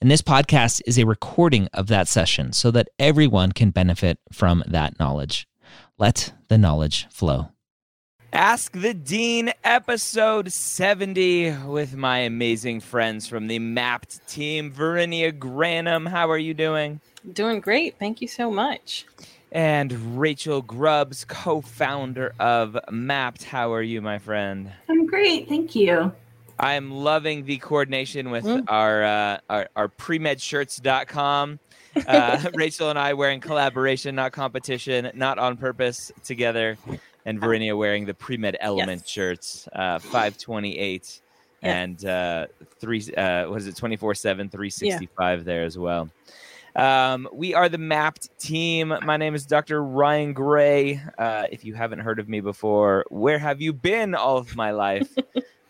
and this podcast is a recording of that session so that everyone can benefit from that knowledge. Let the knowledge flow. Ask the Dean, episode 70, with my amazing friends from the Mapped team. Varinia Granum, how are you doing? Doing great. Thank you so much. And Rachel Grubbs, co-founder of Mapped. How are you, my friend? I'm great. Thank you. I'm loving the coordination with our premedshirts.com. Rachel and I wearing collaboration, not competition, not on purpose, together. And Varinia wearing the pre-med element shirts, 528 and 24/7, 365 there as well. We are the Mapped team. My name is Dr. Ryan Gray. If you haven't heard of me before, where have you been all of my life?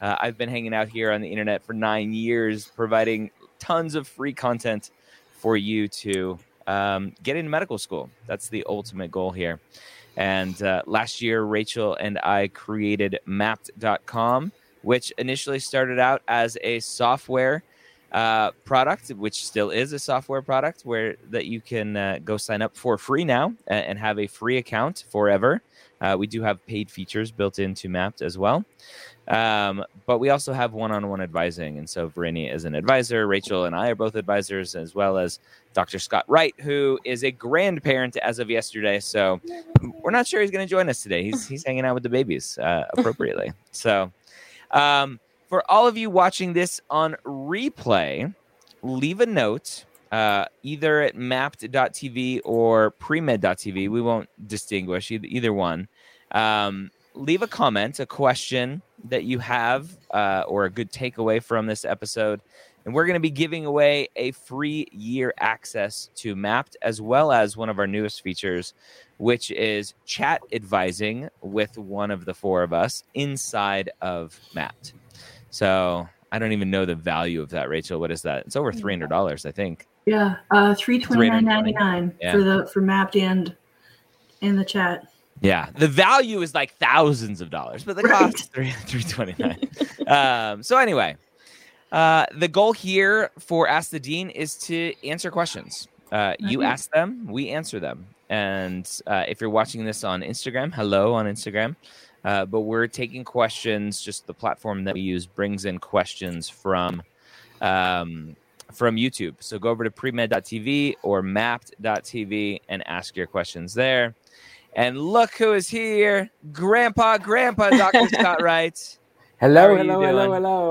I've been hanging out here on the internet for 9 years, providing tons of free content for you to get into medical school. That's the ultimate goal here. And last year, Rachel and I created Mapped.com, which initially started out as a software product, which still is a software product where that you can go sign up for free now and have a free account forever. We do have paid features built into Mapped as well. But we also have one-on-one advising. And so Varinia is an advisor. Rachel and I are both advisors, as well as Dr. Scott Wright, who is a grandparent as of yesterday. So we're not sure he's going to join us today. He's hanging out with the babies appropriately. So for all of you watching this on replay, leave a note either at mapped.tv or premed.tv. We won't distinguish either one. Leave a comment, a question that you have or a good takeaway from this episode. And we're going to be giving away a free year access to Mapped, as well as one of our newest features, which is chat advising with one of the four of us inside of Mapped. So I don't even know the value of that, Rachel. What is that? It's over $300, I think. Yeah, $329.99 for Mapped and the chat. Yeah, the value is like thousands of dollars, but the cost is $329. So anyway, the goal here for Ask the Dean is to answer questions. You ask them, we answer them. And if you're watching this on Instagram, hello on Instagram. But we're taking questions. Just the platform that we use brings in questions from YouTube. So go over to premed.tv or mapped.tv and ask your questions there. And look who is here, Grandpa, Dr. Scott Wright. Hello.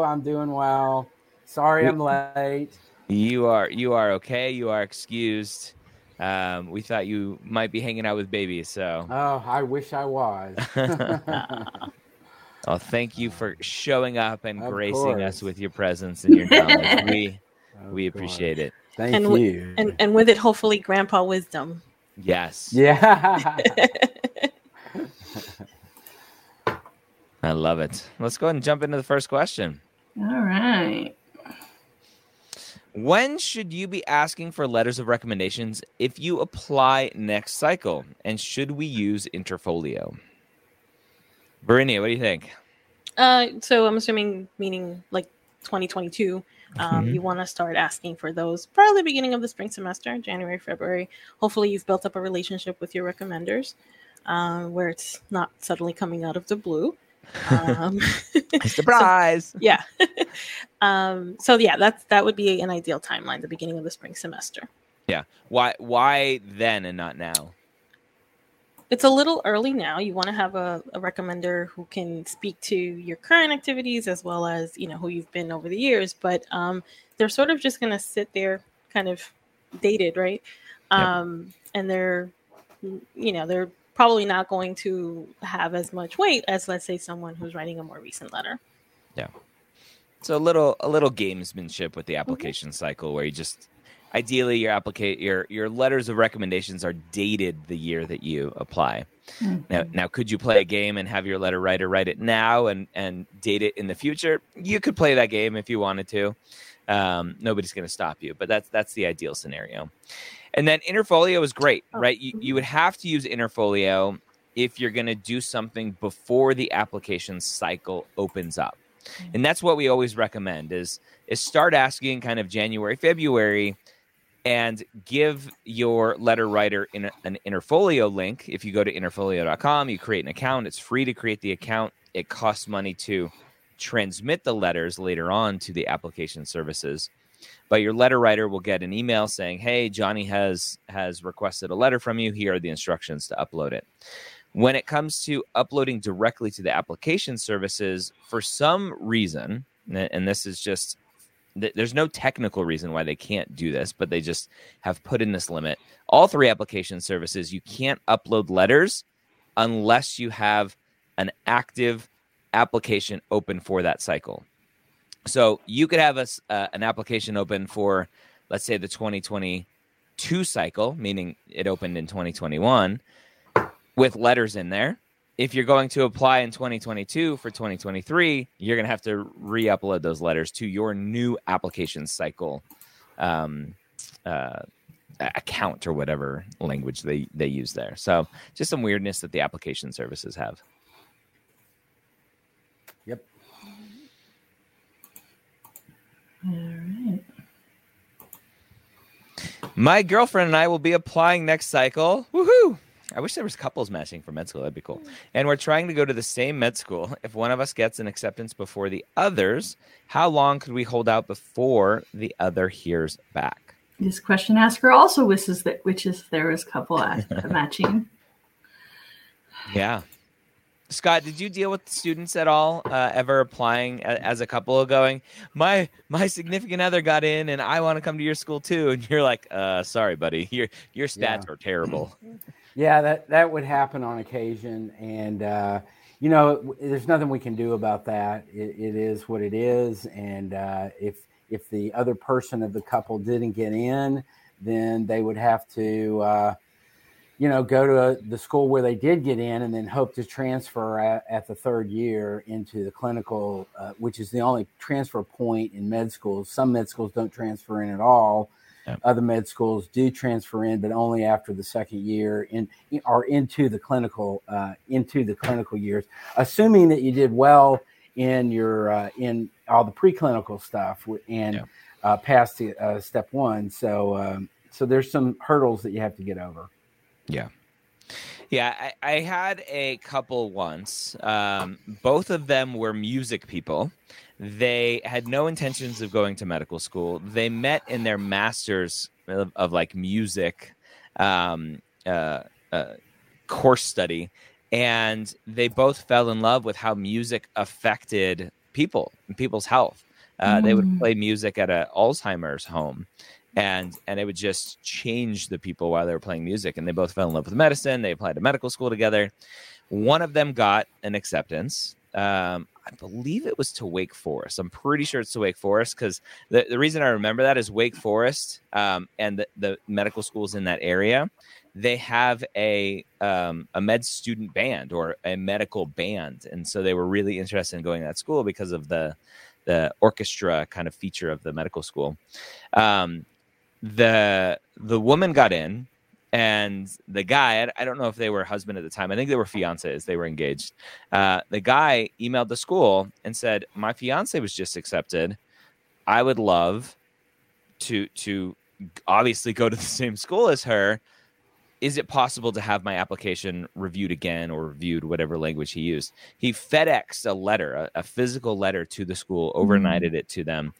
I'm doing well. Sorry I'm late. You are okay. You are excused. We thought you might be hanging out with babies, so. Oh, I wish I was. Oh, thank you for showing up and gracing us with your presence and your knowledge. We appreciate it. Thank you. And with it, hopefully, Grandpa wisdom. Yes. Yeah. I love it. Let's go ahead and jump into the first question. All right. When should you be asking for letters of recommendations if you apply next cycle? And should we use Interfolio? Varinia, what do you think? So I'm assuming, meaning like 2022, you want to start asking for those probably beginning of the spring semester, January, February. Hopefully you've built up a relationship with your recommenders where it's not suddenly coming out of the blue. Surprise. So, yeah. That would be an ideal timeline, the beginning of the spring semester. Yeah. Why then and not now? It's a little early now. You want to have a recommender who can speak to your current activities as well as, you know, who you've been over the years, but they're sort of just going to sit there kind of dated, right? And they're probably not going to have as much weight as, let's say, someone who's writing a more recent letter. Yeah. So a little gamesmanship with the application cycle where you just, ideally your letters of recommendations are dated the year that you apply. Mm-hmm. Now, could you play a game and have your letter writer write it now and date it in the future? You could play that game if you wanted to. Nobody's going to stop you, but that's the ideal scenario. And then Interfolio is great, right? You would have to use Interfolio if you're going to do something before the application cycle opens up. And that's what we always recommend is start asking kind of January, February, and give your letter writer an Interfolio link. If you go to interfolio.com, you create an account. It's free to create the account. It costs money to transmit the letters later on to the application services. But your letter writer will get an email saying, hey, Johnny has requested a letter from you. Here are the instructions to upload it. When it comes to uploading directly to the application services, for some reason, and this is just, there's no technical reason why they can't do this, but they just have put in this limit. All three application services, you can't upload letters unless you have an active application open for that cycle. So you could have an application open for, let's say, the 2022 cycle, meaning it opened in 2021, with letters in there. If you're going to apply in 2022 for 2023, you're going to have to re-upload those letters to your new application cycle account or whatever language they use there. So just some weirdness that the application services have. Yep. All right. My girlfriend and I will be applying next cycle. Woohoo! I wish there was couples matching for med school. That'd be cool. And we're trying to go to the same med school. If one of us gets an acceptance before the others, how long could we hold out before the other hears back? This question asker also wishes that there was couple matching. Yeah. Scott, did you deal with students at all ever applying as a couple going, my significant other got in and I want to come to your school too? And you're like, sorry, buddy, your stats are terrible. Yeah, that would happen on occasion. And, there's nothing we can do about that. It is what it is. And if the other person of the couple didn't get in, then they would have to, go to the school where they did get in and then hope to transfer at the third year into the clinical, which is the only transfer point in med schools. Some med schools don't transfer in at all. Other med schools do transfer in, but only after the second year into the clinical years, assuming that you did well in your in all the preclinical stuff and passed step one. So there's some hurdles that you have to get over. Yeah. Yeah. I had a couple once. Both of them were music people. They had no intentions of going to medical school. They met in their master's of like music course study, and they both fell in love with how music affected people and people's health. They would play music at an Alzheimer's home, and it would just change the people while they were playing music. And they both fell in love with medicine. They applied to medical school together. One of them got an acceptance. I believe it was to Wake Forest. I'm pretty sure it's to Wake Forest because the reason I remember that is Wake Forest and the medical schools in that area, they have a med student band or a medical band. And so they were really interested in going to that school because of the orchestra kind of feature of the medical school. The woman got in. And the guy, I don't know if they were husband at the time. I think they were fiancés. They were engaged. The guy emailed the school and said, my fiancé was just accepted. I would love to obviously go to the same school as her. Is it possible to have my application reviewed again or reviewed, whatever language he used? He FedExed a letter, a physical letter to the school, overnighted it to them.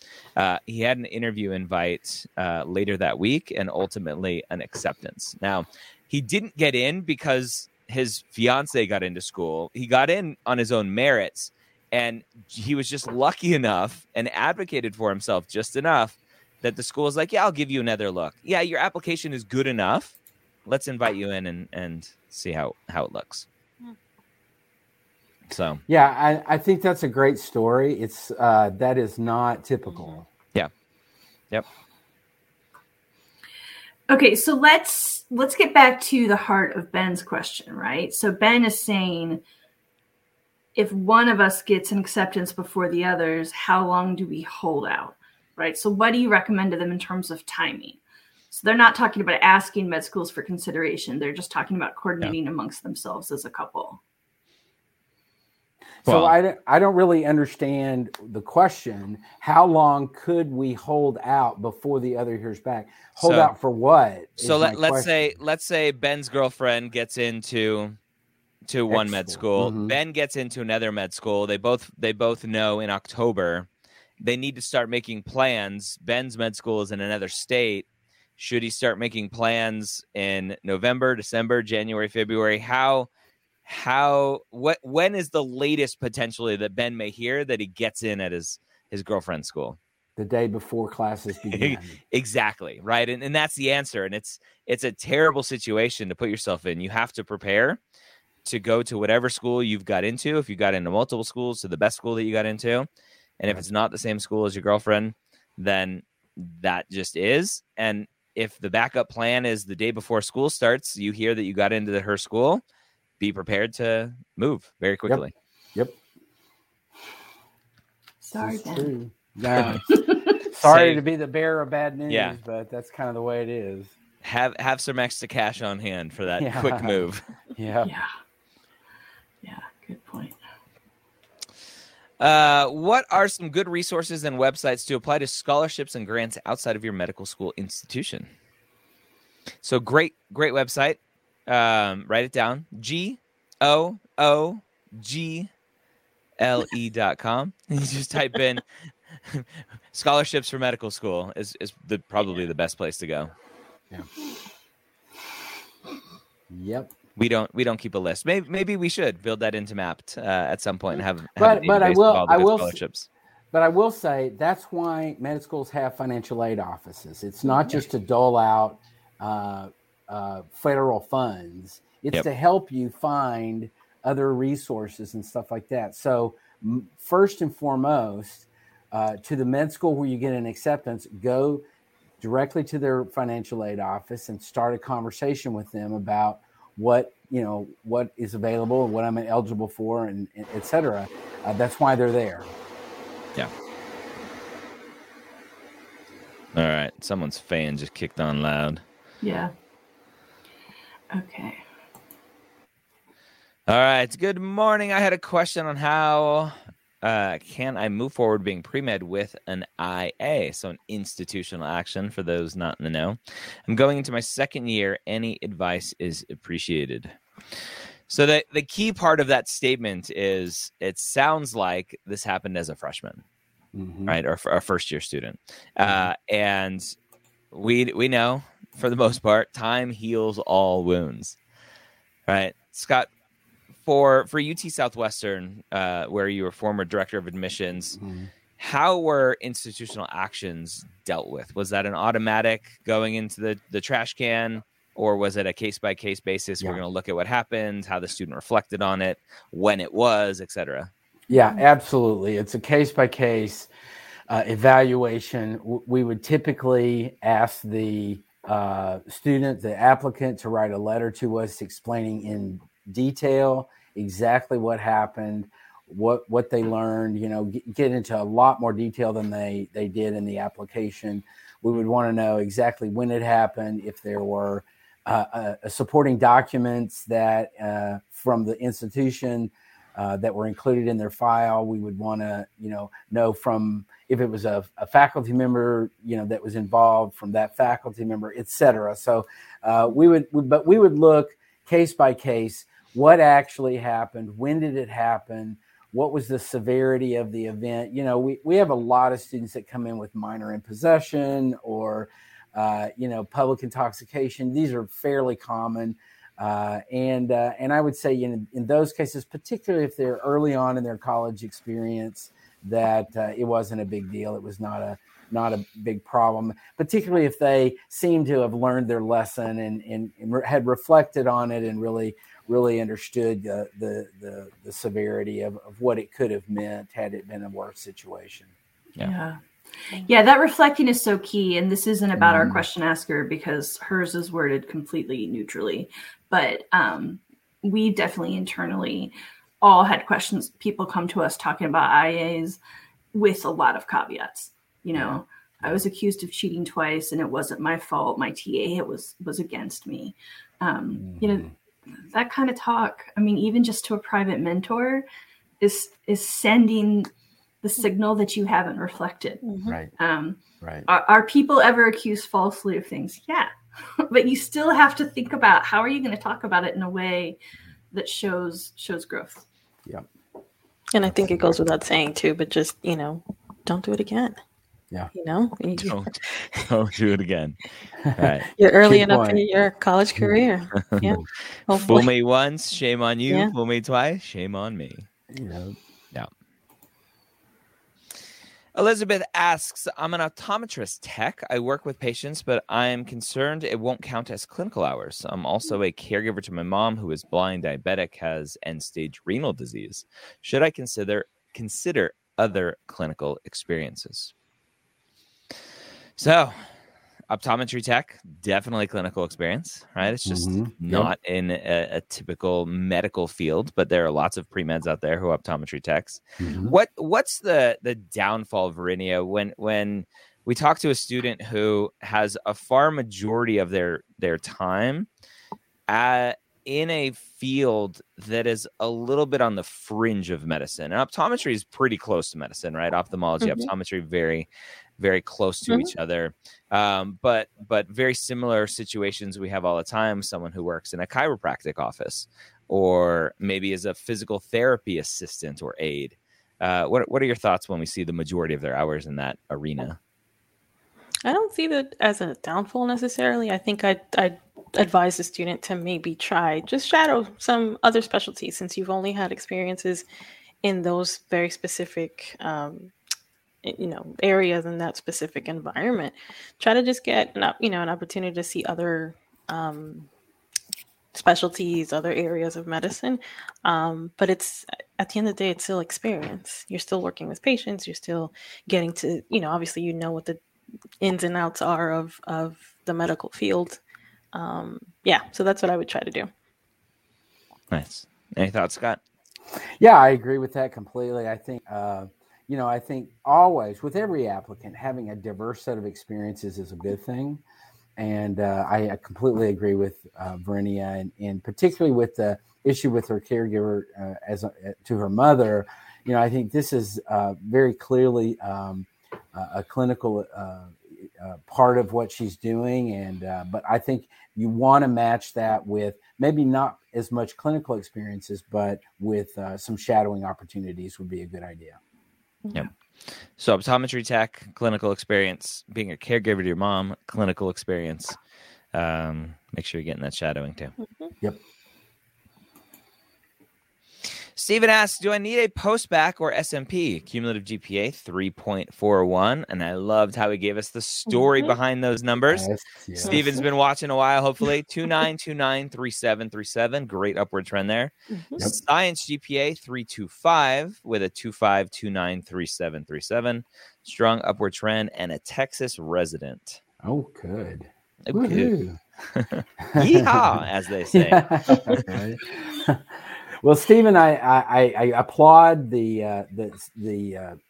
He had an interview invite later that week and ultimately an acceptance. Now, he didn't get in because his fiance got into school. He got in on his own merits, and he was just lucky enough and advocated for himself just enough that the school was like, yeah, I'll give you another look. Yeah, your application is good enough. Let's invite you in and see how it looks. So, yeah, I think that's a great story. That is not typical. Yeah. Yep. Okay, so let's get back to the heart of Ben's question, right? So Ben is saying, if one of us gets an acceptance before the others, how long do we hold out, right? So what do you recommend to them in terms of timing? So they're not talking about asking med schools for consideration. They're just talking about coordinating amongst themselves as a couple. So I don't really understand the question. How long could we hold out before the other hears back? Hold out for what? So let's say Ben's girlfriend gets into one med school. Mm-hmm. Ben gets into another med school. They both know in October they need to start making plans. Ben's med school is in another state. Should he start making plans in November, December, January, February? When is the latest potentially that Ben may hear that he gets in at his girlfriend's school? The day before classes begin. Exactly. Right. And that's the answer. And it's a terrible situation to put yourself in. You have to prepare to go to whatever school you've got into. If you got into multiple schools, to the best school that you got into. And if it's not the same school as your girlfriend, then that just is. And if the backup plan is the day before school starts, you hear that you got into her school, be prepared to move very quickly. Yep. Sorry, Ben. No. Sorry to be the bearer of bad news, but that's kind of the way it is. Have some extra cash on hand for that quick move. Yeah. Good point. What are some good resources and websites to apply to scholarships and grants outside of your medical school institution? So great website. Write it down. GOOGLE.com. You just type in scholarships for medical school is probably the best place to go. Yeah. Yep. We don't keep a list. Maybe we should build that into Mapped at some point and have but I will of all the good scholarships. But I will say that's why med schools have financial aid offices. It's not just to dole out federal funds. It's to help you find other resources and stuff like that. So first and foremost, to the med school where you get an acceptance, go directly to their financial aid office and start a conversation with them about what is available and what I'm eligible for and et cetera. That's why they're there. Yeah. All right. Someone's fan just kicked on loud. Yeah. Okay. All right. Good morning. I had a question on how can I move forward being pre-med with an IA, so an institutional action for those not in the know. I'm going into my second year. Any advice is appreciated. So the key part of that statement is it sounds like this happened as a freshman, right, or a first-year student. And we know, for the most part, time heals all wounds, right? Scott, for UT Southwestern, where you were former director of admissions, how were institutional actions dealt with? Was that an automatic going into the trash can, or was it a case-by-case basis? Yeah. We're going to look at what happened, how the student reflected on it, when it was, et cetera. Yeah, absolutely. It's a case-by-case evaluation. We would typically ask the applicant to write a letter to us explaining in detail exactly what happened, what they learned, get into a lot more detail than they did in the application. We would want to know exactly when it happened, if there were supporting documents that from the institution that were included in their file. We would want to, know from if it was a faculty member, that was involved from that faculty member, et cetera. So we would look case by case, what actually happened? When did it happen? What was the severity of the event? We have a lot of students that come in with minor in possession or, public intoxication. These are fairly common. And I would say in those cases, particularly if they're early on in their college experience, that it wasn't a big deal. It was not a big problem, particularly if they seem to have learned their lesson and had reflected on it and really understood the severity of what it could have meant had it been a worse situation. Yeah. Yeah, that reflecting is so key. And this isn't about our question asker because hers is worded completely neutrally. But we definitely internally all had questions. People come to us talking about IAs with a lot of caveats. You know, I was accused of cheating twice and it wasn't my fault. My TA was against me. You know, that kind of talk. I mean, even just to a private mentor is sending the signal that you haven't reflected. Right. Right. Are people ever accused falsely of things? Yeah. But you still have to think about how are you going to talk about it in a way that shows growth. Yeah. And I think it goes without saying too, but just, you know, don't do it again. Yeah. You know, don't do it again. Right. You're early enough in your college career. Yeah. Fool me once, shame on you. Yeah. Fool me twice, shame on me. Yeah. Yeah. Elizabeth asks, I'm an optometrist tech. I work with patients, but I am concerned it won't count as clinical hours. I'm also a caregiver to my mom, who is blind, diabetic, has end-stage renal disease. Should I consider other clinical experiences? So, optometry tech, definitely clinical experience, right? It's just not in a typical medical field, but there are lots of pre-meds out there who are optometry techs. What's the downfall, Varinia, when we talk to a student who has a far majority of their time in a field that is a little bit on the fringe of medicine? And optometry is pretty close to medicine, right? Ophthalmology, optometry, very... very close to each other, but very similar situations we have all the time. Someone who works in a chiropractic office, or maybe is a physical therapy assistant or aide. What are your thoughts when we see the majority of their hours in that arena? I don't see that as a downfall necessarily. I think I'd advise the student to maybe try just shadow some other specialties, since you've only had experiences in those very specific areas in that specific environment. Try to just get an opportunity to see other specialties, other areas of medicine. But it's at the end of the day, it's still experience. You're still working with patients. You're still getting to, obviously, what the ins and outs are of the medical field. So that's what I would try to do. Nice. Any thoughts, Scott? Yeah, I agree with that completely. I think, I think always with every applicant, having a diverse set of experiences is a good thing. And I completely agree with Varinia, and particularly with the issue with her caregiver to her mother. I think this is very clearly a clinical part of what she's doing. And but I think you want to match that with maybe not as much clinical experiences, but with some shadowing opportunities would be a good idea. Yeah. So optometry tech, clinical experience, being a caregiver to your mom, clinical experience. Make sure you're getting that shadowing too. Yep. Steven asks, do I need a post-bac or SMP? Cumulative GPA 3.41. And I loved how he gave us the story behind those numbers. Yes. Steven's been watching a while, hopefully. 2.9, 2.9, 3.7, 3.7. Great upward trend there. Science GPA 3.25 with a 2.5, 2.9, 3.7, 3.7. Strong upward trend and a Texas resident. Oh, good. Good. Yeehaw, as they say. Yeah. Well, Stephen, I applaud the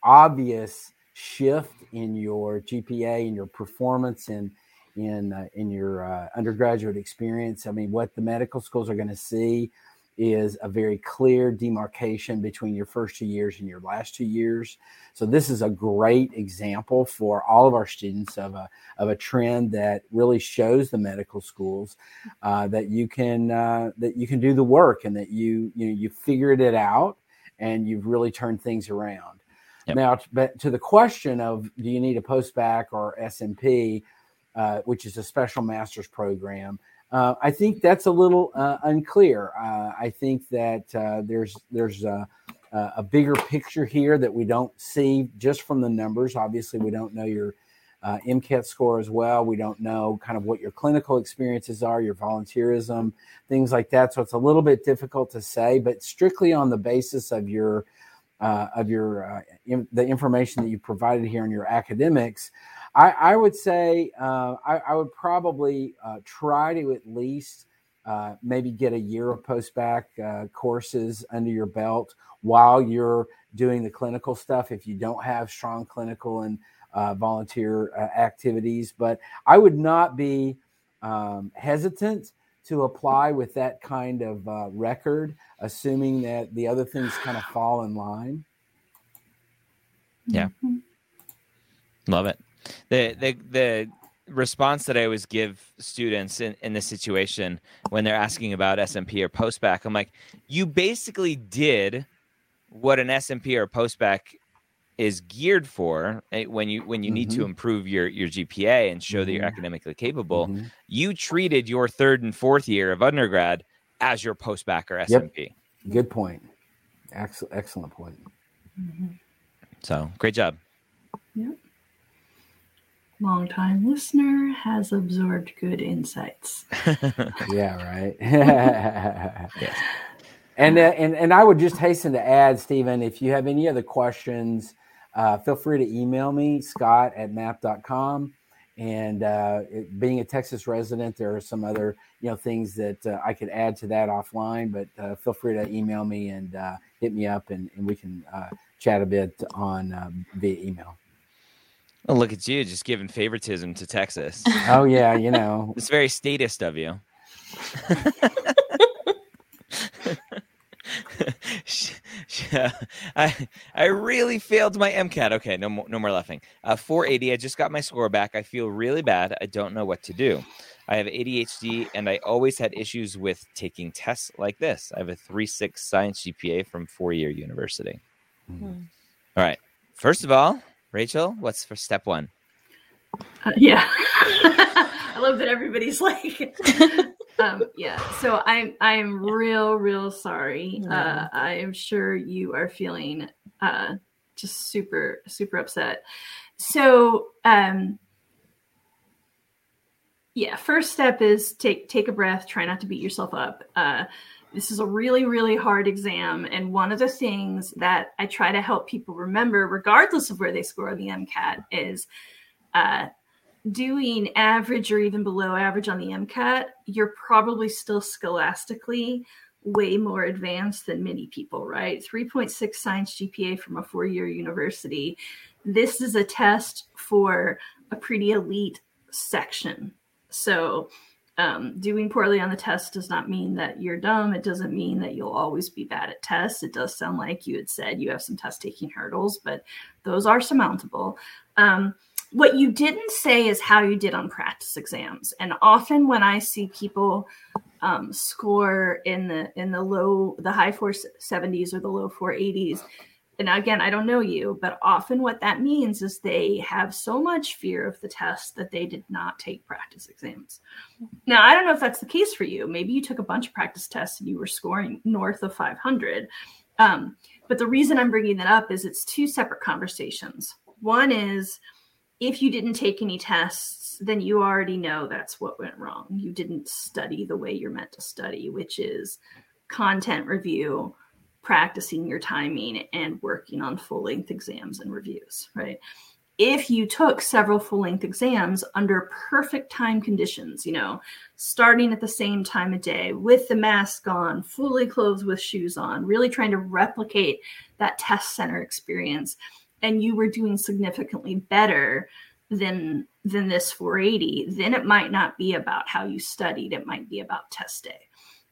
obvious shift in your GPA and your performance in your undergraduate experience. I mean, what the medical schools are going to see is a very clear demarcation between your first 2 years and your last 2 years. So this is a great example for all of our students of a trend that really shows the medical schools that you can do the work, and that you figured it out and you've really turned things around. Yep. Now, but to the question of do you need a post-bac or SMP, which is a special master's program. I think that's a little unclear. I think that there's a bigger picture here that we don't see just from the numbers. Obviously, we don't know your MCAT score as well. We don't know kind of what your clinical experiences are, your volunteerism, things like that. So it's a little bit difficult to say, but strictly on the basis of your of your the information that you provided here in your academics, I would say I would probably try to at least maybe get a year of post-bac courses under your belt while you're doing the clinical stuff if you don't have strong clinical and volunteer activities. But I would not be hesitant to apply with that kind of record, assuming that the other things kind of fall in line. Yeah. Love it. The response that I always give students in this situation when they're asking about SMP or post-bac, I'm like, you basically did what an SMP or post-bac is geared for when you mm-hmm. need to improve your GPA and show mm-hmm. that you're academically capable. Mm-hmm. You treated your third and fourth year of undergrad as your post-bac or SMP. Yep. Good point. Excellent point. Mm-hmm. So great job. Yep. Longtime listener has absorbed good insights. Yeah, right. Yes. And I would just hasten to add, Stephen, if you have any other questions, feel free to email me, scott@map.com. And being a Texas resident, there are some other things that I could add to that offline, but feel free to email me and hit me up and we can chat a bit on via email. Oh, look at you, just giving favoritism to Texas. Oh, yeah, It's very statist of you. I really failed my MCAT. Okay, no more laughing. 480, I just got my score back. I feel really bad. I don't know what to do. I have ADHD, and I always had issues with taking tests like this. I have a 3.6 science GPA from four-year university. Mm-hmm. All right. First of all, Rachel, what's for step one? Yeah. I love that everybody's like, yeah. So I'm real sorry. I am sure you are feeling just super, super upset. So, yeah, first step is take a breath, try not to beat yourself up. This is a really, really hard exam. And one of the things that I try to help people remember, regardless of where they score on the MCAT, is doing average or even below average on the MCAT, you're probably still scholastically way more advanced than many people, right? 3.6 science GPA from a four-year university. This is a test for a pretty elite section. So doing poorly on the test does not mean that you're dumb. It doesn't mean that you'll always be bad at tests. It does sound like you had said you have some test-taking hurdles, but those are surmountable. What you didn't say is how you did on practice exams. And often when I see people score in the high 470s or the low 480s, and again, I don't know you, but often what that means is they have so much fear of the test that they did not take practice exams. Now, I don't know if that's the case for you. Maybe you took a bunch of practice tests and you were scoring north of 500. But the reason I'm bringing that up is it's two separate conversations. One is if you didn't take any tests, then you already know that's what went wrong. You didn't study the way you're meant to study, which is content review, practicing your timing, and working on full-length exams and reviews, right? If you took several full-length exams under perfect time conditions, starting at the same time of day with the mask on, fully clothed with shoes on, really trying to replicate that test center experience, and you were doing significantly better than this 480, then it might not be about how you studied. It might be about test day.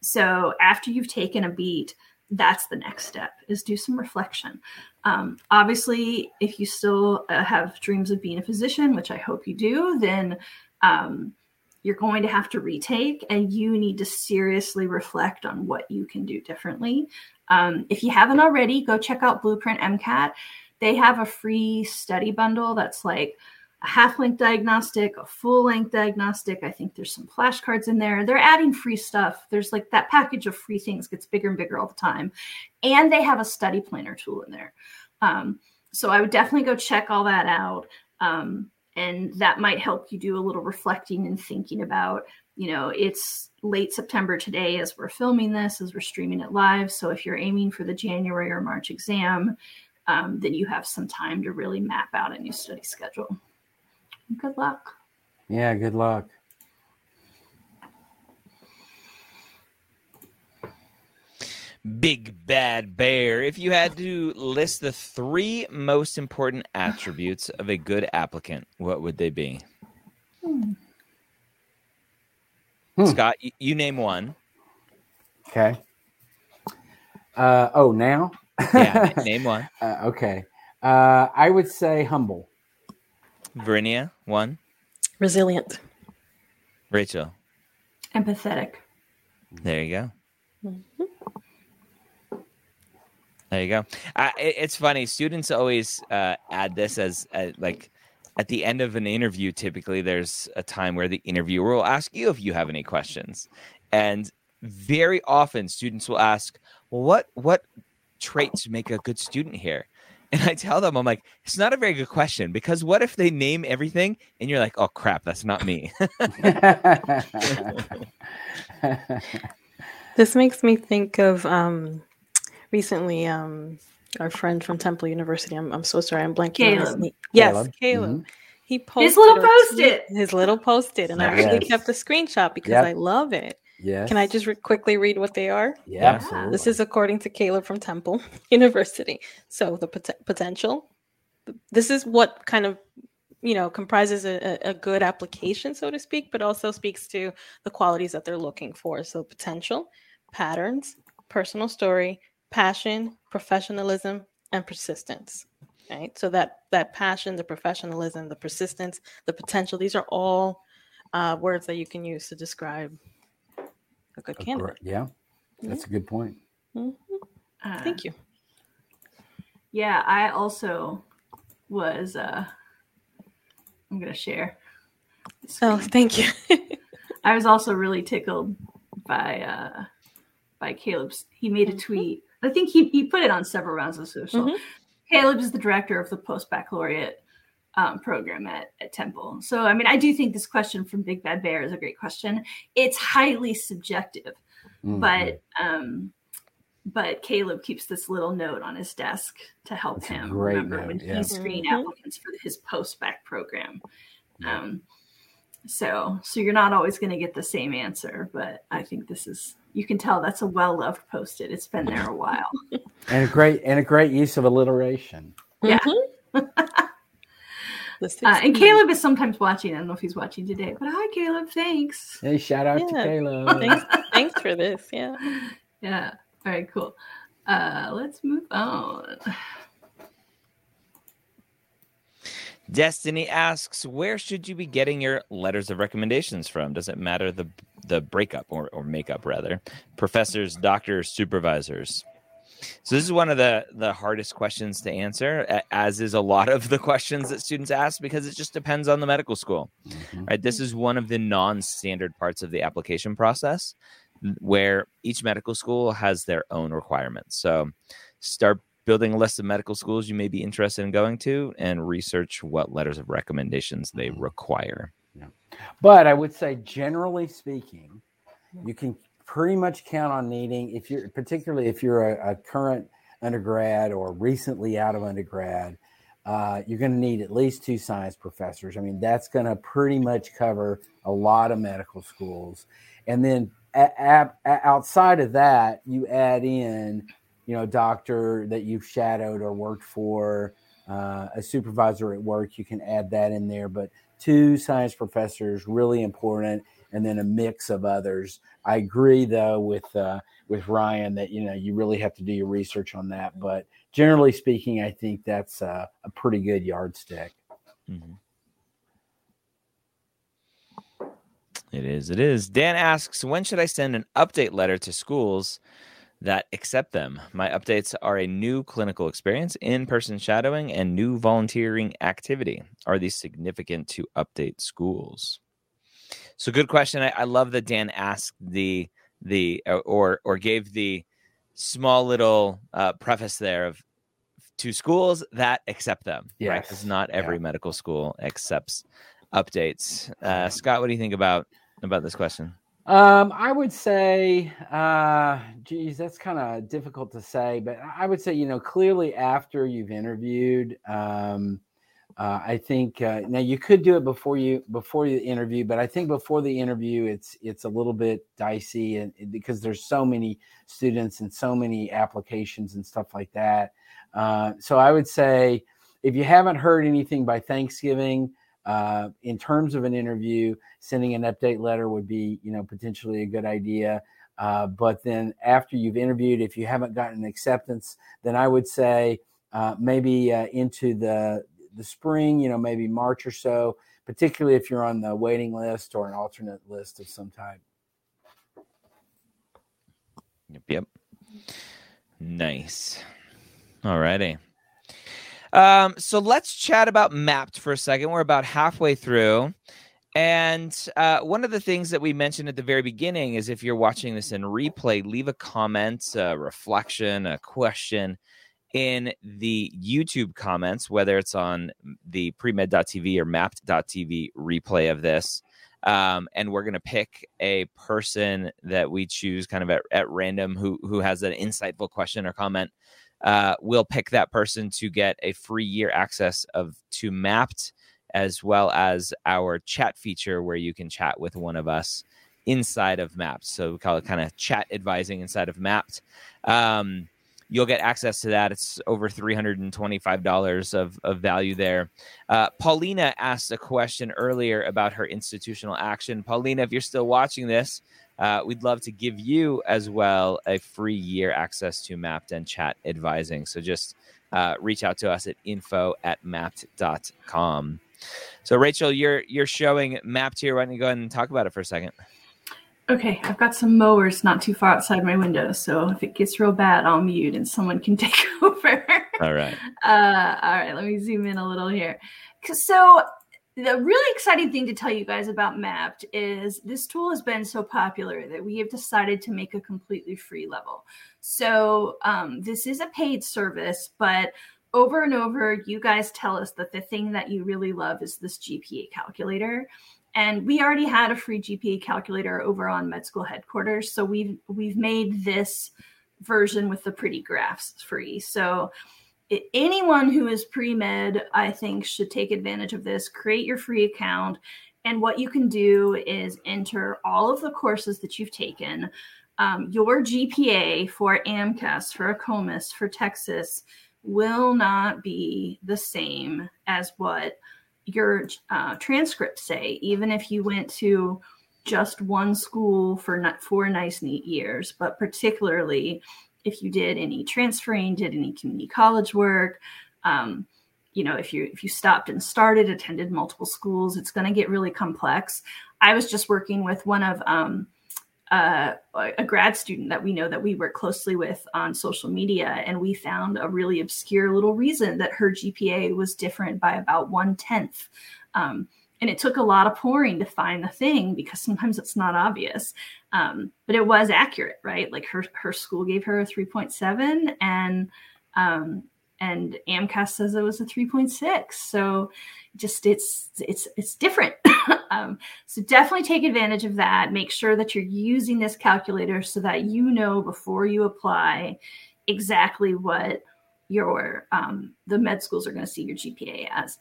So after you've taken a beat, that's the next step, is do some reflection. Obviously, if you still have dreams of being a physician, which I hope you do, then you're going to have to retake, and you need to seriously reflect on what you can do differently. If you haven't already, go check out Blueprint MCAT. They have a free study bundle that's like a half-length diagnostic, a full-length diagnostic. I think there's some flashcards in there. They're adding free stuff. There's like that package of free things gets bigger and bigger all the time. And they have a study planner tool in there. So I would definitely go check all that out. And that might help you do a little reflecting and thinking about you know, it's late September today as we're filming this, as we're streaming it live. So if you're aiming for the January or March exam, then you have some time to really map out a new study schedule. Good luck. Yeah, good luck. Big Bad Bear, if you had to list the three most important attributes of a good applicant, what would they be? Scott, you name one. Okay. Now? Yeah, name one. Okay. I would say humble. Varinia, one. Resilient. Rachel. Empathetic. There you go. Mm-hmm. There you go. It's funny. Students always add this as like at the end of an interview. Typically, there's a time where the interviewer will ask you if you have any questions, and very often students will ask, "Well, what traits make a good student here?" And I tell them, I'm like, "It's not a very good question because what if they name everything?" And you're like, "Oh crap, that's not me." This makes me think of. Recently, our friend from Temple University, I'm so sorry, I'm blanking. Caleb. Yes, Caleb. Mm-hmm. He posted his little post-it. And I actually kept a screenshot because I love it. Yes. Can I just quickly read what they are? Yeah, absolutely. This is according to Caleb from Temple University. So the potential. This is what kind of, you know, comprises a good application, so to speak, but also speaks to the qualities that they're looking for. So potential, patterns, personal story, passion, professionalism, and persistence, right? So that passion, the professionalism, the persistence, the potential, these are all words that you can use to describe a good candidate. Yeah, that's a good point. Mm-hmm. Thank you. Yeah, I also was, I'm going to share. Oh, thank you. I was also really tickled by Caleb's. He made a tweet. I think he put it on several rounds of social. Mm-hmm. Caleb is the director of the post-baccalaureate program at Temple. So, I mean, I do think this question from Big Bad Bear is a great question. It's highly subjective, but Caleb keeps this little note on his desk to help him remember when he screened applicants for his post-bac program. So you're not always going to get the same answer, but I think this is... You can tell that's a well-loved post-it. It's been there a while. And a great use of alliteration. Yeah. Mm-hmm. And Caleb is sometimes watching. I don't know if he's watching today, but hi, Caleb. Thanks. Hey, shout out to Caleb. Thanks for this. Yeah. Yeah. All right, cool. Let's move on. Destiny asks, where should you be getting your letters of recommendations from? Does it matter the breakup or makeup, rather? Professors, doctors, supervisors. So this is one of the hardest questions to answer, as is a lot of the questions that students ask, because it just depends on the medical school. Mm-hmm. Right? This is one of the non-standard parts of the application process, where each medical school has their own requirements. So start building a list of medical schools you may be interested in going to and research what letters of recommendations they require. Yeah. But I would say, generally speaking, you can pretty much count on needing, if you're a current undergrad or recently out of undergrad, you're going to need at least 2 science professors. I mean, that's going to pretty much cover a lot of medical schools. And then outside of that, you add in, you know, a doctor that you've shadowed or worked for, a supervisor at work, you can add that in there. But 2 science professors, really important, and then a mix of others. I agree, though, with Ryan that, you know, you really have to do your research on that. But generally speaking, I think that's a pretty good yardstick. Mm-hmm. It is. Dan asks, when should I send an update letter to schools that accept them? My updates are a new clinical experience, in-person shadowing, and new volunteering activity. Are these significant to update schools? So good question. I love that Dan asked or gave the small little preface there of to schools that accept them. Yes. Right? Because not every medical school accepts updates. Scott, what do you think about about this question? I would say, geez, that's kind of difficult to say, but I would say, you know, clearly after you've interviewed, I think now you could do it before you interview, but I think before the interview, it's a little bit dicey, and because there's so many students and so many applications and stuff like that. So I would say if you haven't heard anything by Thanksgiving, in terms of an interview, sending an update letter would be, you know, potentially a good idea. But then after you've interviewed, if you haven't gotten an acceptance, then I would say maybe into the spring, you know, maybe March or so, particularly if you're on the waiting list or an alternate list of some type. Yep. Nice. All righty. So let's chat about Mapped for a second. We're about halfway through. And one of the things that we mentioned at the very beginning is if you're watching this in replay, leave a comment, a reflection, a question in the YouTube comments, whether it's on the premed.tv or mapped.tv replay of this. And we're going to pick a person that we choose kind of at random who has an insightful question or comment. We'll pick that person to get a free year access to Mapped, as well as our chat feature where you can chat with one of us inside of Mapped. So we call it kind of chat advising inside of Mapped. You'll get access to that. It's over $325 of value there. Paulina asked a question earlier about her institutional action. Paulina, if you're still watching this, we'd love to give you as well a free year access to Mapped and chat advising. So just reach out to us at info@mapped.com. So Rachel, you're showing Mapped here. Why don't you go ahead and talk about it for a second? Okay, I've got some mowers not too far outside my window, so if it gets real bad, I'll mute and someone can take over. All right, let me zoom in a little here. So the really exciting thing to tell you guys about Mapped is this tool has been so popular that we have decided to make a completely free level. So this is a paid service, but over and over, you guys tell us that the thing that you really love is this GPA calculator. And we already had a free GPA calculator over on med school headquarters. So we've made this version with the pretty graphs free. So anyone who is pre-med, I think, should take advantage of this. Create your free account. And what you can do is enter all of the courses that you've taken, your GPA for AMCAS, for ACOMAS, for Texas will not be the same as what your transcripts say, even if you went to just one school for four nice, neat years, but particularly if you did any transferring, did any community college work, you know, if you stopped and started, attended multiple schools, it's going to get really complex. I was just working with one of a grad student that we know that we work closely with on social media. And we found a really obscure little reason that her GPA was different by about 1/10. And it took a lot of poring to find the thing because sometimes it's not obvious. But it was accurate, right? Like her school gave her a 3.7 and AMCAS says it was a 3.6. So just it's different. So definitely take advantage of that. Make sure that you're using this calculator so that you know before you apply exactly what your the med schools are going to see your GPA as.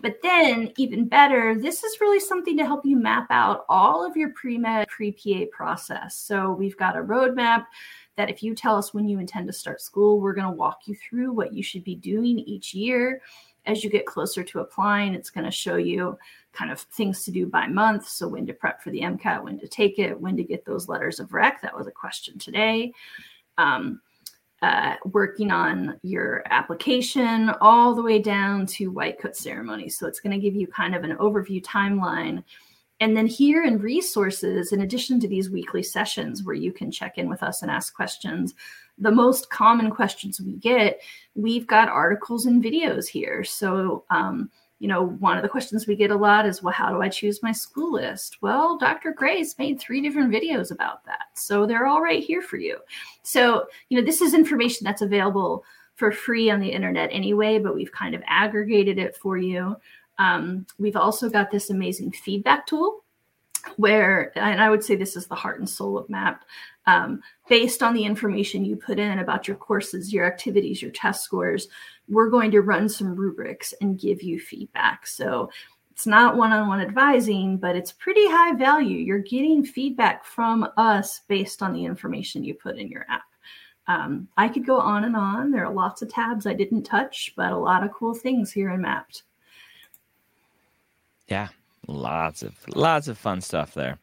But then even better, this is really something to help you map out all of your pre-med, pre-PA process. So we've got a roadmap that if you tell us when you intend to start school, we're going to walk you through what you should be doing each year. As you get closer to applying, it's going to show you kind of things to do by month. So when to prep for the MCAT, when to take it, when to get those letters of rec. That was a question today. Working on your application all the way down to white coat ceremony. So it's going to give you kind of an overview timeline. And then here in resources, in addition to these weekly sessions where you can check in with us and ask questions, the most common questions we get, we've got articles and videos here. So, you know, one of the questions we get a lot is, well, how do I choose my school list? Well, Dr. Gray's made 3 different videos about that. So they're all right here for you. So, you know, this is information that's available for free on the internet anyway, but we've kind of aggregated it for you. We've also got this amazing feedback tool where, and I would say this is the heart and soul of Mapped, based on the information you put in about your courses, your activities, your test scores, we're going to run some rubrics and give you feedback. So it's not one-on-one advising, but it's pretty high value. You're getting feedback from us based on the information you put in your app. I could go on and on. There are lots of tabs I didn't touch, but a lot of cool things here in Mapped. Yeah, lots of fun stuff there.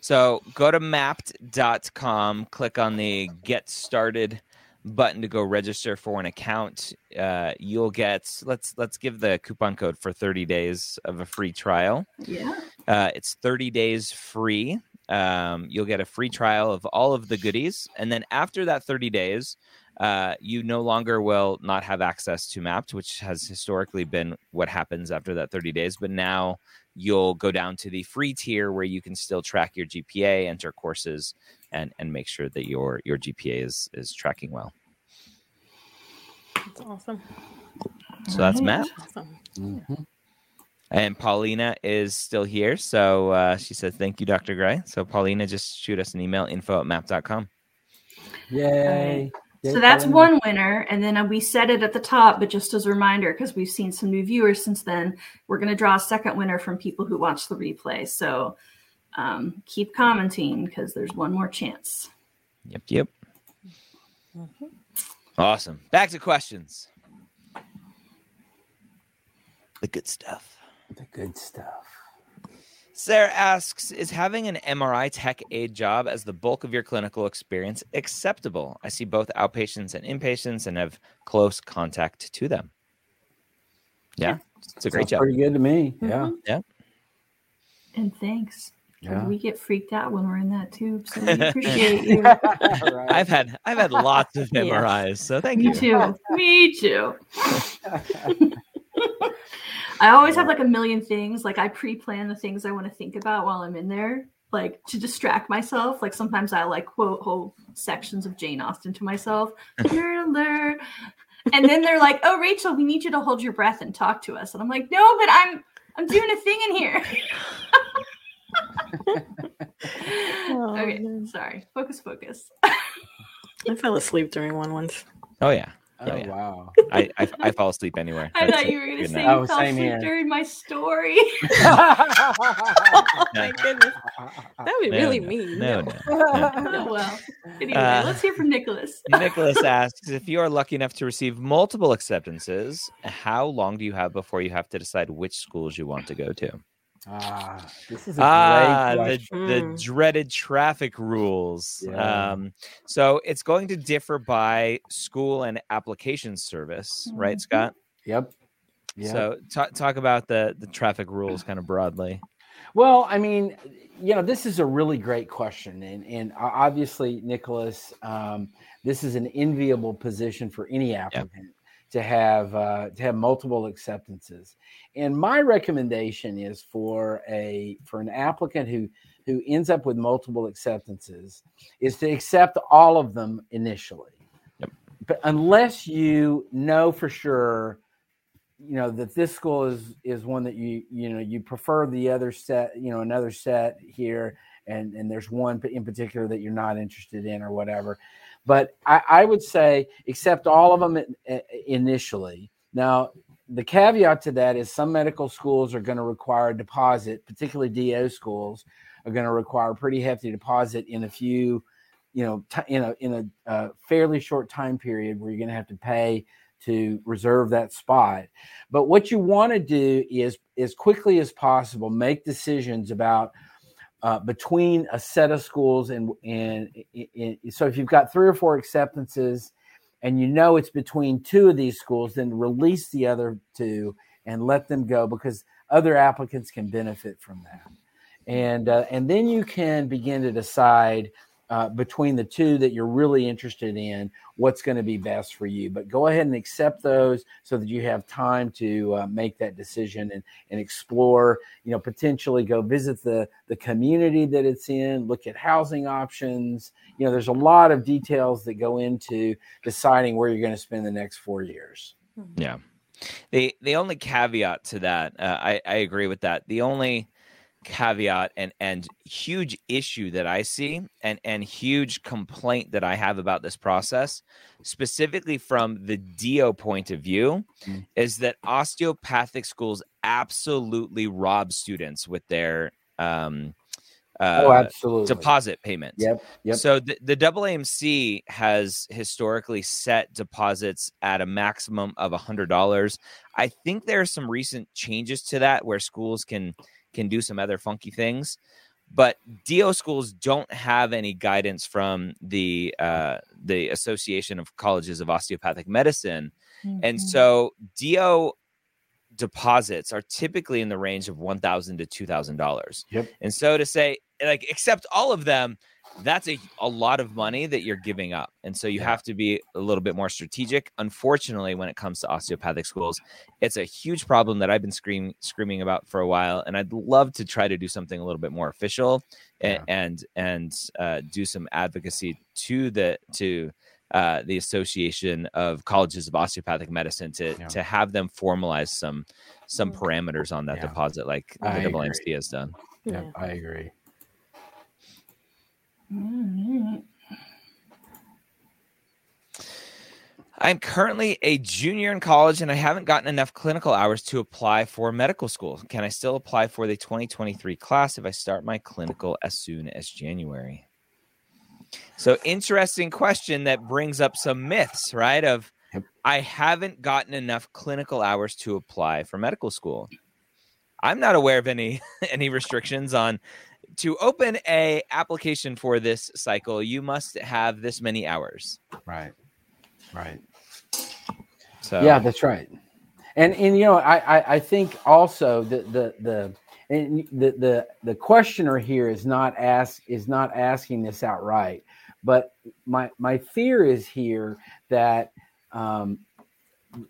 So go to mapped.com, click on the Get Started button to go register for an account. You'll get, let's give the coupon code for 30 days of a free trial. Yeah. It's 30 days free. You'll get a free trial of all of the goodies. And then after that 30 days, you no longer will not have access to Mapped, which has historically been what happens after that 30 days. But now you'll go down to the free tier where you can still track your GPA, enter courses, and make sure that your GPA is tracking well. That's awesome. So that's Mapped. Awesome. Mm-hmm. And Paulina is still here. So she said, thank you, Dr. Gray. So Paulina, just shoot us an email, info@mapped.com. Yay. So that's one winner. And then we said it at the top, but just as a reminder, because we've seen some new viewers since then, we're going to draw a second winner from people who watch the replay. So keep commenting because there's one more chance. Yep. Mm-hmm. Awesome. Back to questions. The good stuff. Sarah asks, is having an MRI tech aid job as the bulk of your clinical experience acceptable? I see both outpatients and inpatients and have close contact to them. Yeah. It's a great job. Pretty good to me. Mm-hmm. Yeah. And thanks. Yeah. We get freaked out when we're in that tube, so we appreciate you. Right. I've had lots of MRIs, yes. So thank you. Me too. I always have like a million things. Like I pre-plan the things I want to think about while I'm in there, like to distract myself. Like sometimes I like quote whole sections of Jane Austen to myself. And then they're like, oh, Rachel, we need you to hold your breath and talk to us. And I'm like, no, but I'm doing a thing in here. Sorry. Focus. I fell asleep during one once. Oh, yeah. Oh, yeah. Wow. I fall asleep anywhere. I thought you were going to say you fell asleep during my story. Oh, my goodness. That would really mean. No. Oh, well. Anyway, let's hear from Nicholas. Nicholas asks, if you are lucky enough to receive multiple acceptances, how long do you have before you have to decide which schools you want to go to? This is a great question. The dreaded traffic rules. Yeah. So it's going to differ by school and application service, mm-hmm. Right, Scott? Yep. So talk about the traffic rules kind of broadly. Well, I mean, this is a really great question. And obviously, Nicholas, this is an enviable position for any applicant. Yep. To have multiple acceptances. And my recommendation is for an applicant who ends up with multiple acceptances is to accept all of them initially. Yep. But unless you know for sure, that this school is one that you prefer the other set, another set here, and there's one in particular that you're not interested in or whatever. But I would say accept all of them initially. Now, the caveat to that is some medical schools are going to require a deposit, particularly DO schools are going to require a pretty hefty deposit in a few, in a fairly short time period where you're going to have to pay to reserve that spot. But what you want to do is, as quickly as possible, make decisions about between a set of schools and so if you've got 3 or 4 acceptances and it's between 2 of these schools, then release the other 2 and let them go because other applicants can benefit from that. And then you can begin to decide between the 2 that you're really interested in, what's going to be best for you. But go ahead and accept those so that you have time to make that decision and explore, potentially go visit the community that it's in, look at housing options. There's a lot of details that go into deciding where you're going to spend the next 4 years. Yeah. The only caveat to that, I agree with that. The only caveat and huge issue that I see and huge complaint that I have about this process, specifically from the DO point of view, is that osteopathic schools absolutely rob students with their deposit payments. Yep. So the AAMC has historically set deposits at a maximum of $100. I think there are some recent changes to that where schools can do some other funky things, but DO schools don't have any guidance from the Association of Colleges of Osteopathic Medicine. Mm-hmm. And so DO deposits are typically in the range of $1,000 to $2,000. Yep. And so to say, like, accept all of them, that's a lot of money that you're giving up. And so you have to be a little bit more strategic. Unfortunately, when it comes to osteopathic schools, it's a huge problem that I've been screaming about for a while. And I'd love to try to do something a little bit more official and do some advocacy to the Association of Colleges of Osteopathic Medicine to have them formalize some parameters on that deposit, like the AAMC has done. Yeah, I agree. I'm currently a junior in college and I haven't gotten enough clinical hours to apply for medical school. Can I still apply for the 2023 class if I start my clinical as soon as January? So interesting question that brings up some myths, right? Of I haven't gotten enough clinical hours to apply for medical school. I'm not aware of any restrictions on to open a application for this cycle. You must have this many hours. Right. So yeah, that's right. And you know, I think also the questioner here is not asking this outright, but my fear is here that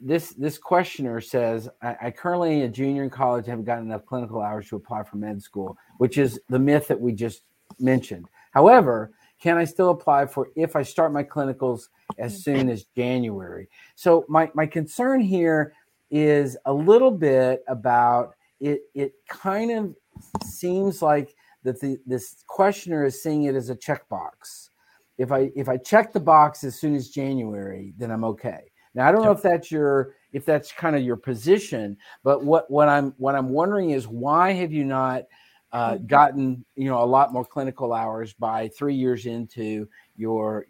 this questioner says, I currently a junior in college, haven't gotten enough clinical hours to apply for med school, which is the myth that we just mentioned. However, can I still apply for if I start my clinicals as soon as January? So my concern here is a little bit about it. It kind of seems like that this questioner is seeing it as a checkbox. If I check the box as soon as January, then I'm okay. Now, I don't know if that's kind of your position, but what I'm wondering is why have you not gotten, a lot more clinical hours by 3 years into your,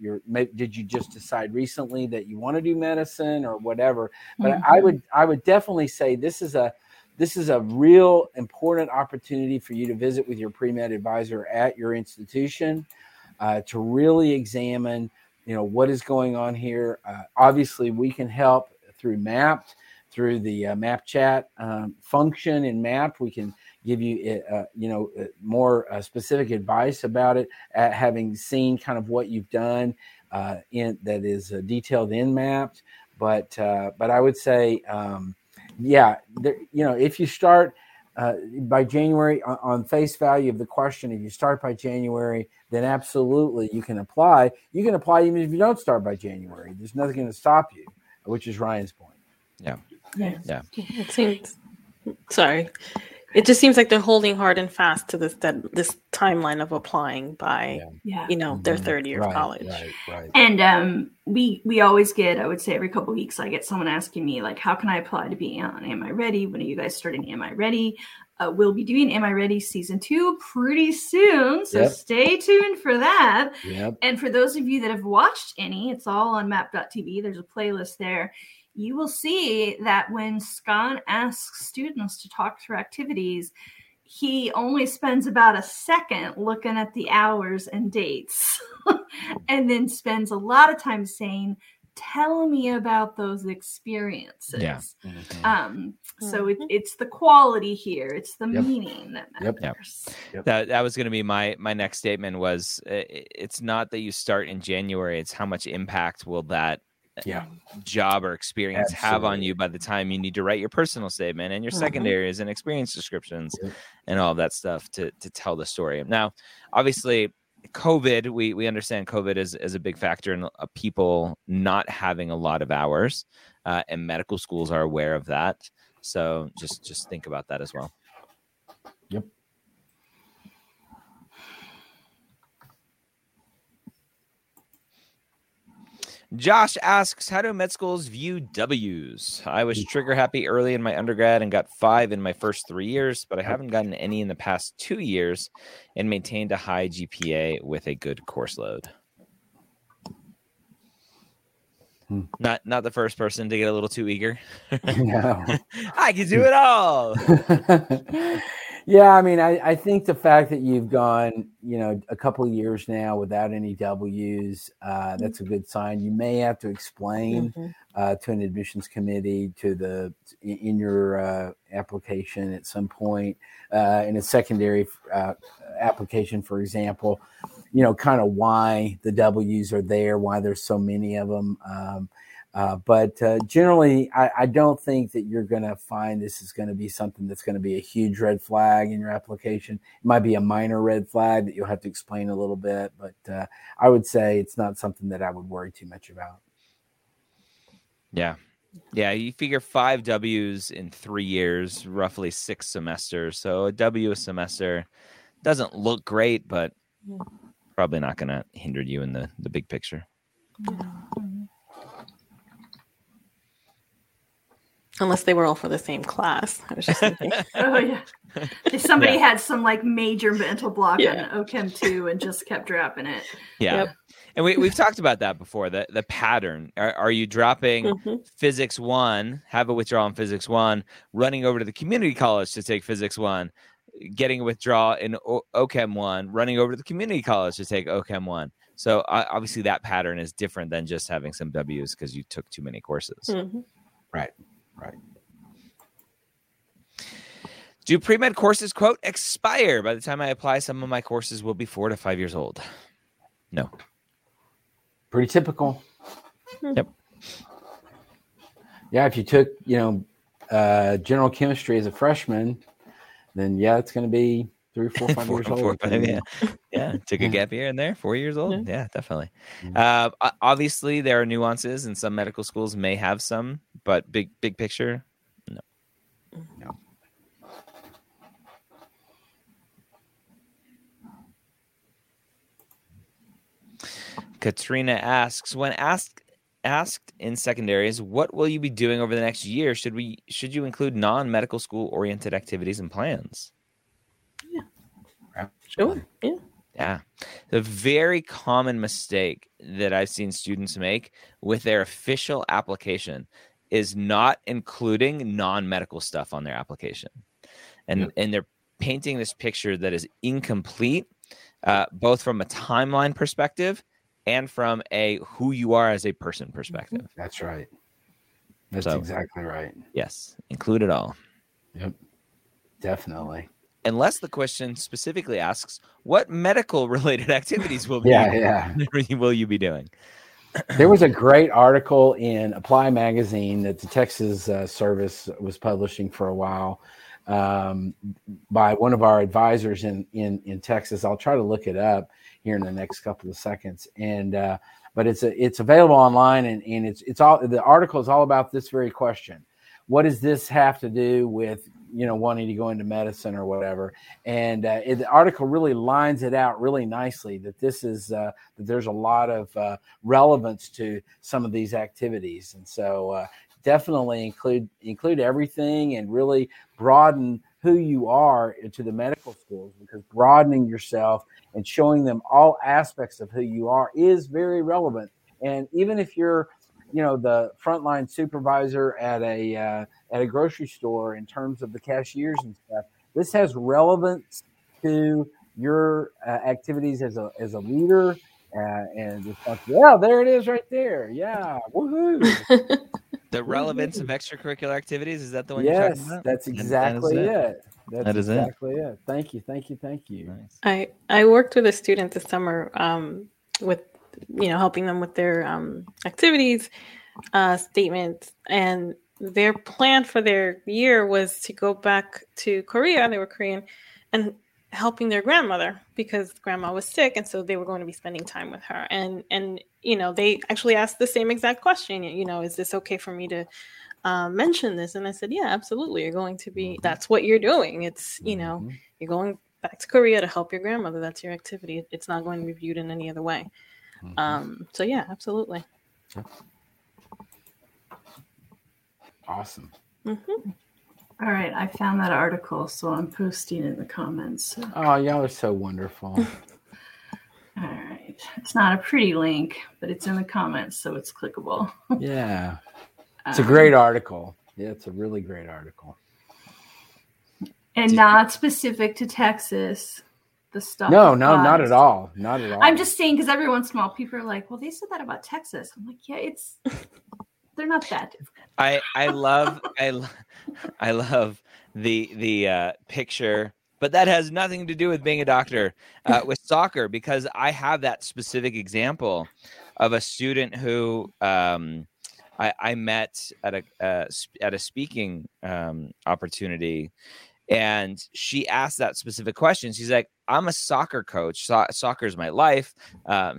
did you just decide recently that you want to do medicine or whatever? But I would definitely say this is a real important opportunity for you to visit with your pre-med advisor at your institution to really examine what is going on here. Obviously, we can help through Mapped, through the Mapped chat function in Mapped. We can give you, more specific advice about it, having seen kind of what you've done that is detailed in Mapped. But I would say, if you start by January, on face value of the question, if you start by January, then absolutely you can apply. You can apply even if you don't start by January. There's nothing going to stop you, which is Ryan's point. Yeah. It seems. Sorry, it just seems like they're holding hard and fast to this timeline of applying by their third year of college. Right. And we always get, I would say every couple of weeks, I get someone asking me like, how can I apply to be on Am I Ready? When are you guys starting Am I Ready? We'll be doing Am I Ready Season 2 pretty soon, so stay tuned for that. Yep. And for those of you that have watched any, it's all on map.tv. There's a playlist there. You will see that when Scott asks students to talk through activities, he only spends about a second looking at the hours and dates and then spends a lot of time saying, tell me about those experiences. Yeah. Mm-hmm. So it's the quality here. It's the meaning that matters. Yep. That was going to be my next statement was, it's not that you start in January. It's how much impact will that job or experience have on you by the time you need to write your personal statement and your secondaries and experience descriptions and all that stuff to tell the story. Now, obviously, COVID, we understand COVID is a big factor in people not having a lot of hours, and medical schools are aware of that. So just think about that as well. Yep. Josh asks, how do med schools view W's? I was trigger happy early in my undergrad and got 5 in my first 3 years, but I haven't gotten any in the past 2 years and maintained a high GPA with a good course load. Not the first person to get a little too eager. No. I can do it all. Yeah, I mean, I think the fact that you've gone, a couple of years now without any W's, that's a good sign. You may have to explain to an admissions committee in your application at some point, in a secondary application, for example, kind of why the W's are there, why there's so many of them. But generally, I don't think that you're going to find this is going to be something that's going to be a huge red flag in your application. It might be a minor red flag that you'll have to explain a little bit, but I would say it's not something that I would worry too much about. Yeah. Yeah, you figure 5 W's in 3 years, roughly 6 semesters. So a W a semester doesn't look great, but probably not going to hinder you in the big picture. Yeah. Unless they were all for the same class. I was just thinking. Oh, yeah. If somebody had some major mental block on OCHEM 2 and just kept dropping it. Yeah. Yep. And we've talked about that before, the pattern. Are you dropping physics 1, have a withdrawal in physics 1, running over to the community college to take physics 1, getting a withdrawal in OCHEM 1, running over to the community college to take OCHEM 1? So obviously that pattern is different than just having some W's because you took too many courses. Mm-hmm. Right. Do pre-med courses, quote, expire? By the time I apply, some of my courses will be 4 to 5 years old. No. Pretty typical. Yep. Yeah, if you took, general chemistry as a freshman, then, it's going to be 3, 4, 5 years old. 4, 5, yeah. Took a gap year in there, 4 years old. Mm-hmm. Yeah, definitely. Mm-hmm. Obviously, there are nuances, and some medical schools may have some, but big picture, no. Katrina asks, when asked in secondaries, what will you be doing over the next year? Should you include non-medical school-oriented activities and plans? Sure. Yeah. The very common mistake that I've seen students make with their official application is not including non-medical stuff on their application. And they're painting this picture that is incomplete, both from a timeline perspective and from a who you are as a person perspective. That's right. That's exactly right. Yes. Include it all. Yep. Definitely. Unless the question specifically asks, what medical-related activities will you be doing? There was a great article in Apply magazine that the Texas service was publishing for a while by one of our advisors in Texas. I'll try to look it up here in the next couple of seconds. And but it's available online, and it's all, the article is all about this very question. What does this have to do with wanting to go into medicine or whatever? And the article really lines it out really nicely that this is that there's a lot of relevance to some of these activities. And so definitely include everything and really broaden who you are to the medical schools, because broadening yourself and showing them all aspects of who you are is very relevant. And even if you're the frontline supervisor at a grocery store in terms of the cashiers and stuff, this has relevance to your activities as a leader. And it's like, yeah, there it is right there. Yeah. Woohoo. The relevance of extracurricular activities. Is that the one you're talking about? That's exactly it. That's exactly it. Thank you. Nice. I worked with a student this summer with, helping them with their activities, statements, and their plan for their year was to go back to Korea. They were Korean, and helping their grandmother because grandma was sick, and so they were going to be spending time with her. And they actually asked the same exact question. Is this okay for me to mention this? And I said, yeah, absolutely. You're going to be. That's what you're doing. It's you're going back to Korea to help your grandmother. That's your activity. It's not going to be viewed in any other way. So yeah, absolutely. Awesome. Mm-hmm. All right, I found that article, so I'm posting in the comments. Oh, y'all are so wonderful. All right. It's not a pretty link, but it's in the comments, so it's clickable. Yeah. It's a great article. Yeah, it's a really great article. And not specific to Texas, the stuff. No, not at all. Not at all. I'm just saying because every once in a while people are like, well, they said that about Texas. I'm like, yeah, it's they're not that different. I love the picture, but that has nothing to do with being a doctor with soccer, because I have that specific example of a student who I met at a speaking opportunity, and she asked that specific question. She's like, "I'm a soccer coach. Soccer is my life.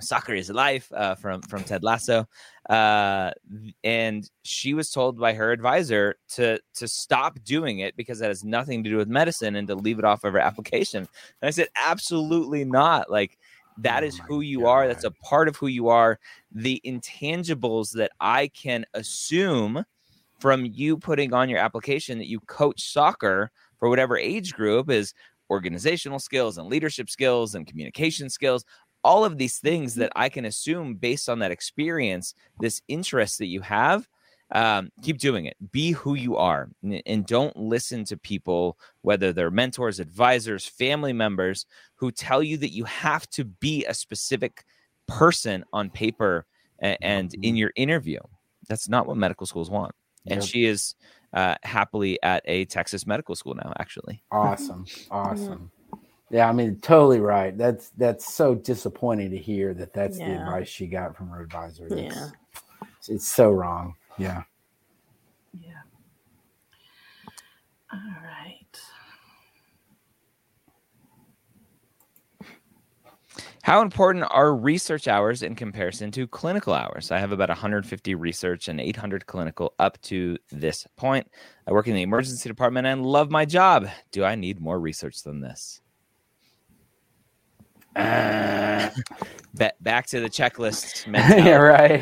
Soccer is life." From Ted Lasso, and she was told by her advisor to stop doing it because that has nothing to do with medicine and to leave it off of her application. And I said, "Absolutely not! Like, that is who you are. That's a part of who you are. The intangibles that I can assume from you putting on your application that you coach soccer for whatever age group is organizational skills and leadership skills and communication skills, all of these things that I can assume based on that experience, this interest that you have. Keep doing it. Be who you are, and don't listen to people, whether they're mentors, advisors, family members, who tell you that you have to be a specific person on paper and in your interview. That's not what medical schools want. And she is happily at a Texas medical school now, actually. Awesome. Yeah, I mean, totally right. That's so disappointing to hear that's the advice she got from her advisor. It's so wrong. Yeah. All right. How important are research hours in comparison to clinical hours? I have about 150 research and 800 clinical up to this point. I work in the emergency department and love my job. Do I need more research than this? Back to the checklist. Yeah, right.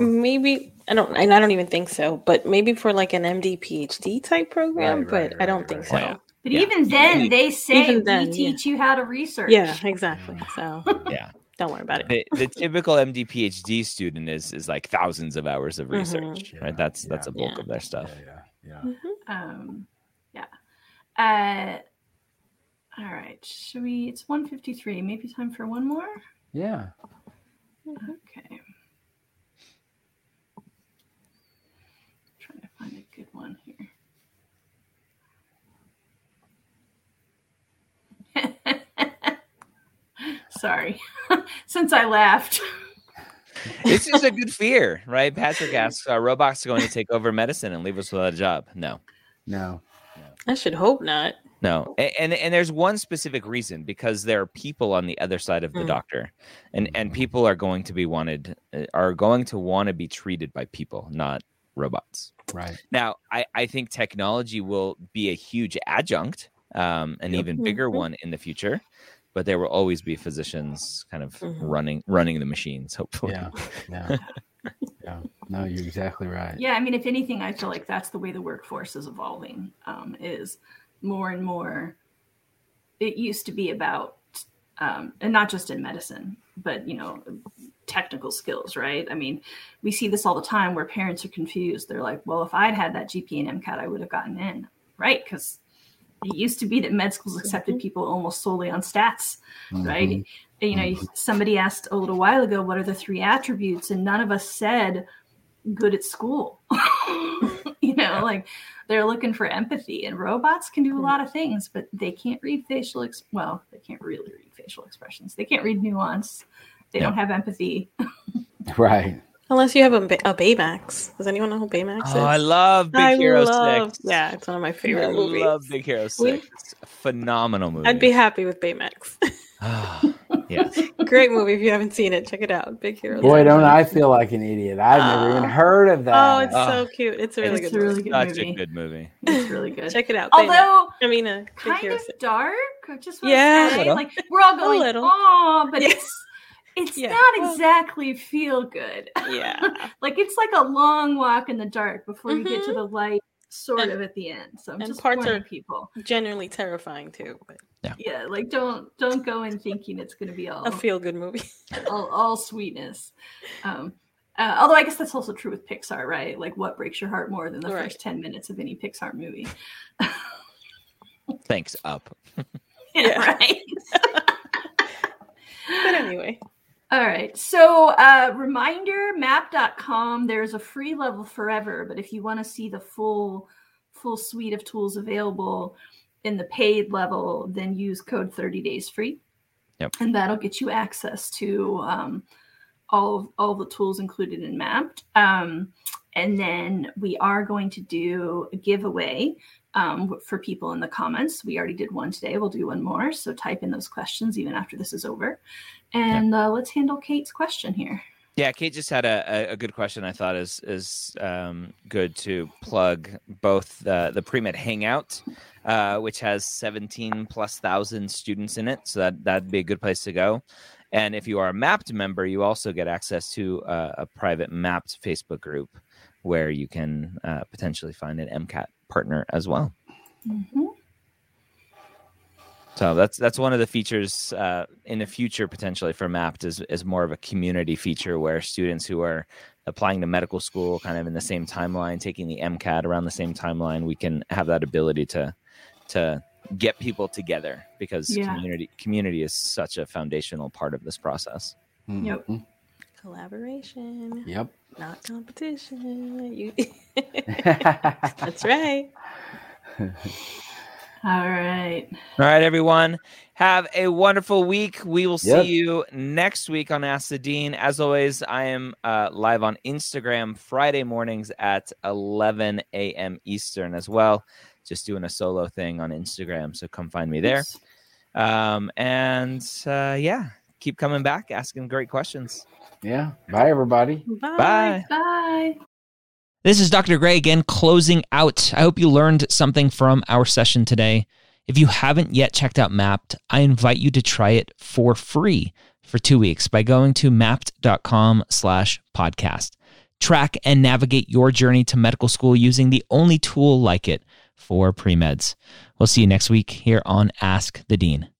Maybe I don't even think so. But maybe for like an MD PhD type program, but I don't think so. Yeah. But even then, they say we teach you how to research. Yeah, exactly. So don't worry about it. The typical MD PhD student is like thousands of hours of research. Mm-hmm. Right? That's a bulk of their stuff. Yeah. Mm-hmm. All right, should we? It's 1:53. Maybe time for one more. Yeah. Okay. I'm trying to find a good one here. Sorry, since I laughed. This is a good fear, right? Patrick asks, "Are robots going to take over medicine and leave us without a job?" No. I should hope not. No. And there's one specific reason, because there are people on the other side of the doctor, and people are going to be want to be treated by people, not robots. Right. Now, I think technology will be a huge adjunct, an even bigger one in the future, but there will always be physicians kind of running the machines, hopefully. Yeah. Yeah, no, you're exactly right. Yeah, I mean, if anything, I feel like that's the way the workforce is evolving, is more and more. It used to be about, and not just in medicine, but, technical skills, right? I mean, we see this all the time where parents are confused. They're like, well, if I'd had that GP and MCAT, I would have gotten in, right? Because it used to be that med schools accepted people almost solely on stats, right? Somebody asked a little while ago, what are the three attributes? And none of us said good at school. They're looking for empathy, and robots can do a lot of things, but they can't read they can't really read facial expressions. They can't read nuance. They don't have empathy. Right. Unless you have a Baymax. Does anyone know who Baymax is? Oh, I love Big Hero 6. Yeah, it's one of my favorite movies. I love Big Hero 6. It's a phenomenal movie. I'd be happy with Baymax. Yes. Great movie. If you haven't seen it, check it out. Big Hero. Boy, don't I feel like an idiot. I've never even heard of that. Oh, it's so cute. It's a really good movie. It's such a good movie. It's really good. Check it out. Although, kind of dark. I just want to say, we're all going, oh, but it's It's not exactly feel good. Yeah. Like, it's like a long walk in the dark before you get to the light, sort of at the end. So I'm just warning people. Generally terrifying too. But. Yeah. Like don't go in thinking it's going to be all a feel good movie, all sweetness. Although I guess that's also true with Pixar, right? Like, what breaks your heart more than the first 10 minutes of any Pixar movie? Thanks, Up. Right. But anyway. All right. So reminder, map.com, there's a free level forever. But if you want to see the full suite of tools available in the paid level, then use code 30 days free. Yep. And that'll get you access to all the tools included in Mapped. And then we are going to do a giveaway for people in the comments. We already did one today. We'll do one more. So type in those questions even after this is over. And let's handle Kate's question here. Yeah, Kate just had a good question I thought is good to plug, both the pre-med hangout, which has 17,000+ students in it. So that'd be a good place to go. And if you are a Mapped member, you also get access to a private Mapped Facebook group where you can potentially find an MCAT partner as well. Mm-hmm. So that's one of the features in the future potentially for Mapped is more of a community feature where students who are applying to medical school kind of in the same timeline, taking the MCAT around the same timeline, we can have that ability to get people together because community is such a foundational part of this process. Mm-hmm. Yep. Collaboration. Yep. Not competition. That's right. All right, everyone. Have a wonderful week. We will see you next week on Ask the Dean. As always, I am live on Instagram Friday mornings at 11 a.m. Eastern as well. Just doing a solo thing on Instagram. So come find me there. Keep coming back, asking great questions. Yeah. Bye, everybody. Bye. Bye. This is Dr. Gray again, closing out. I hope you learned something from our session today. If you haven't yet checked out Mapped, I invite you to try it for free for 2 weeks by going to mapped.com/podcast. Track and navigate your journey to medical school using the only tool like it for pre-meds. We'll see you next week here on Ask the Dean.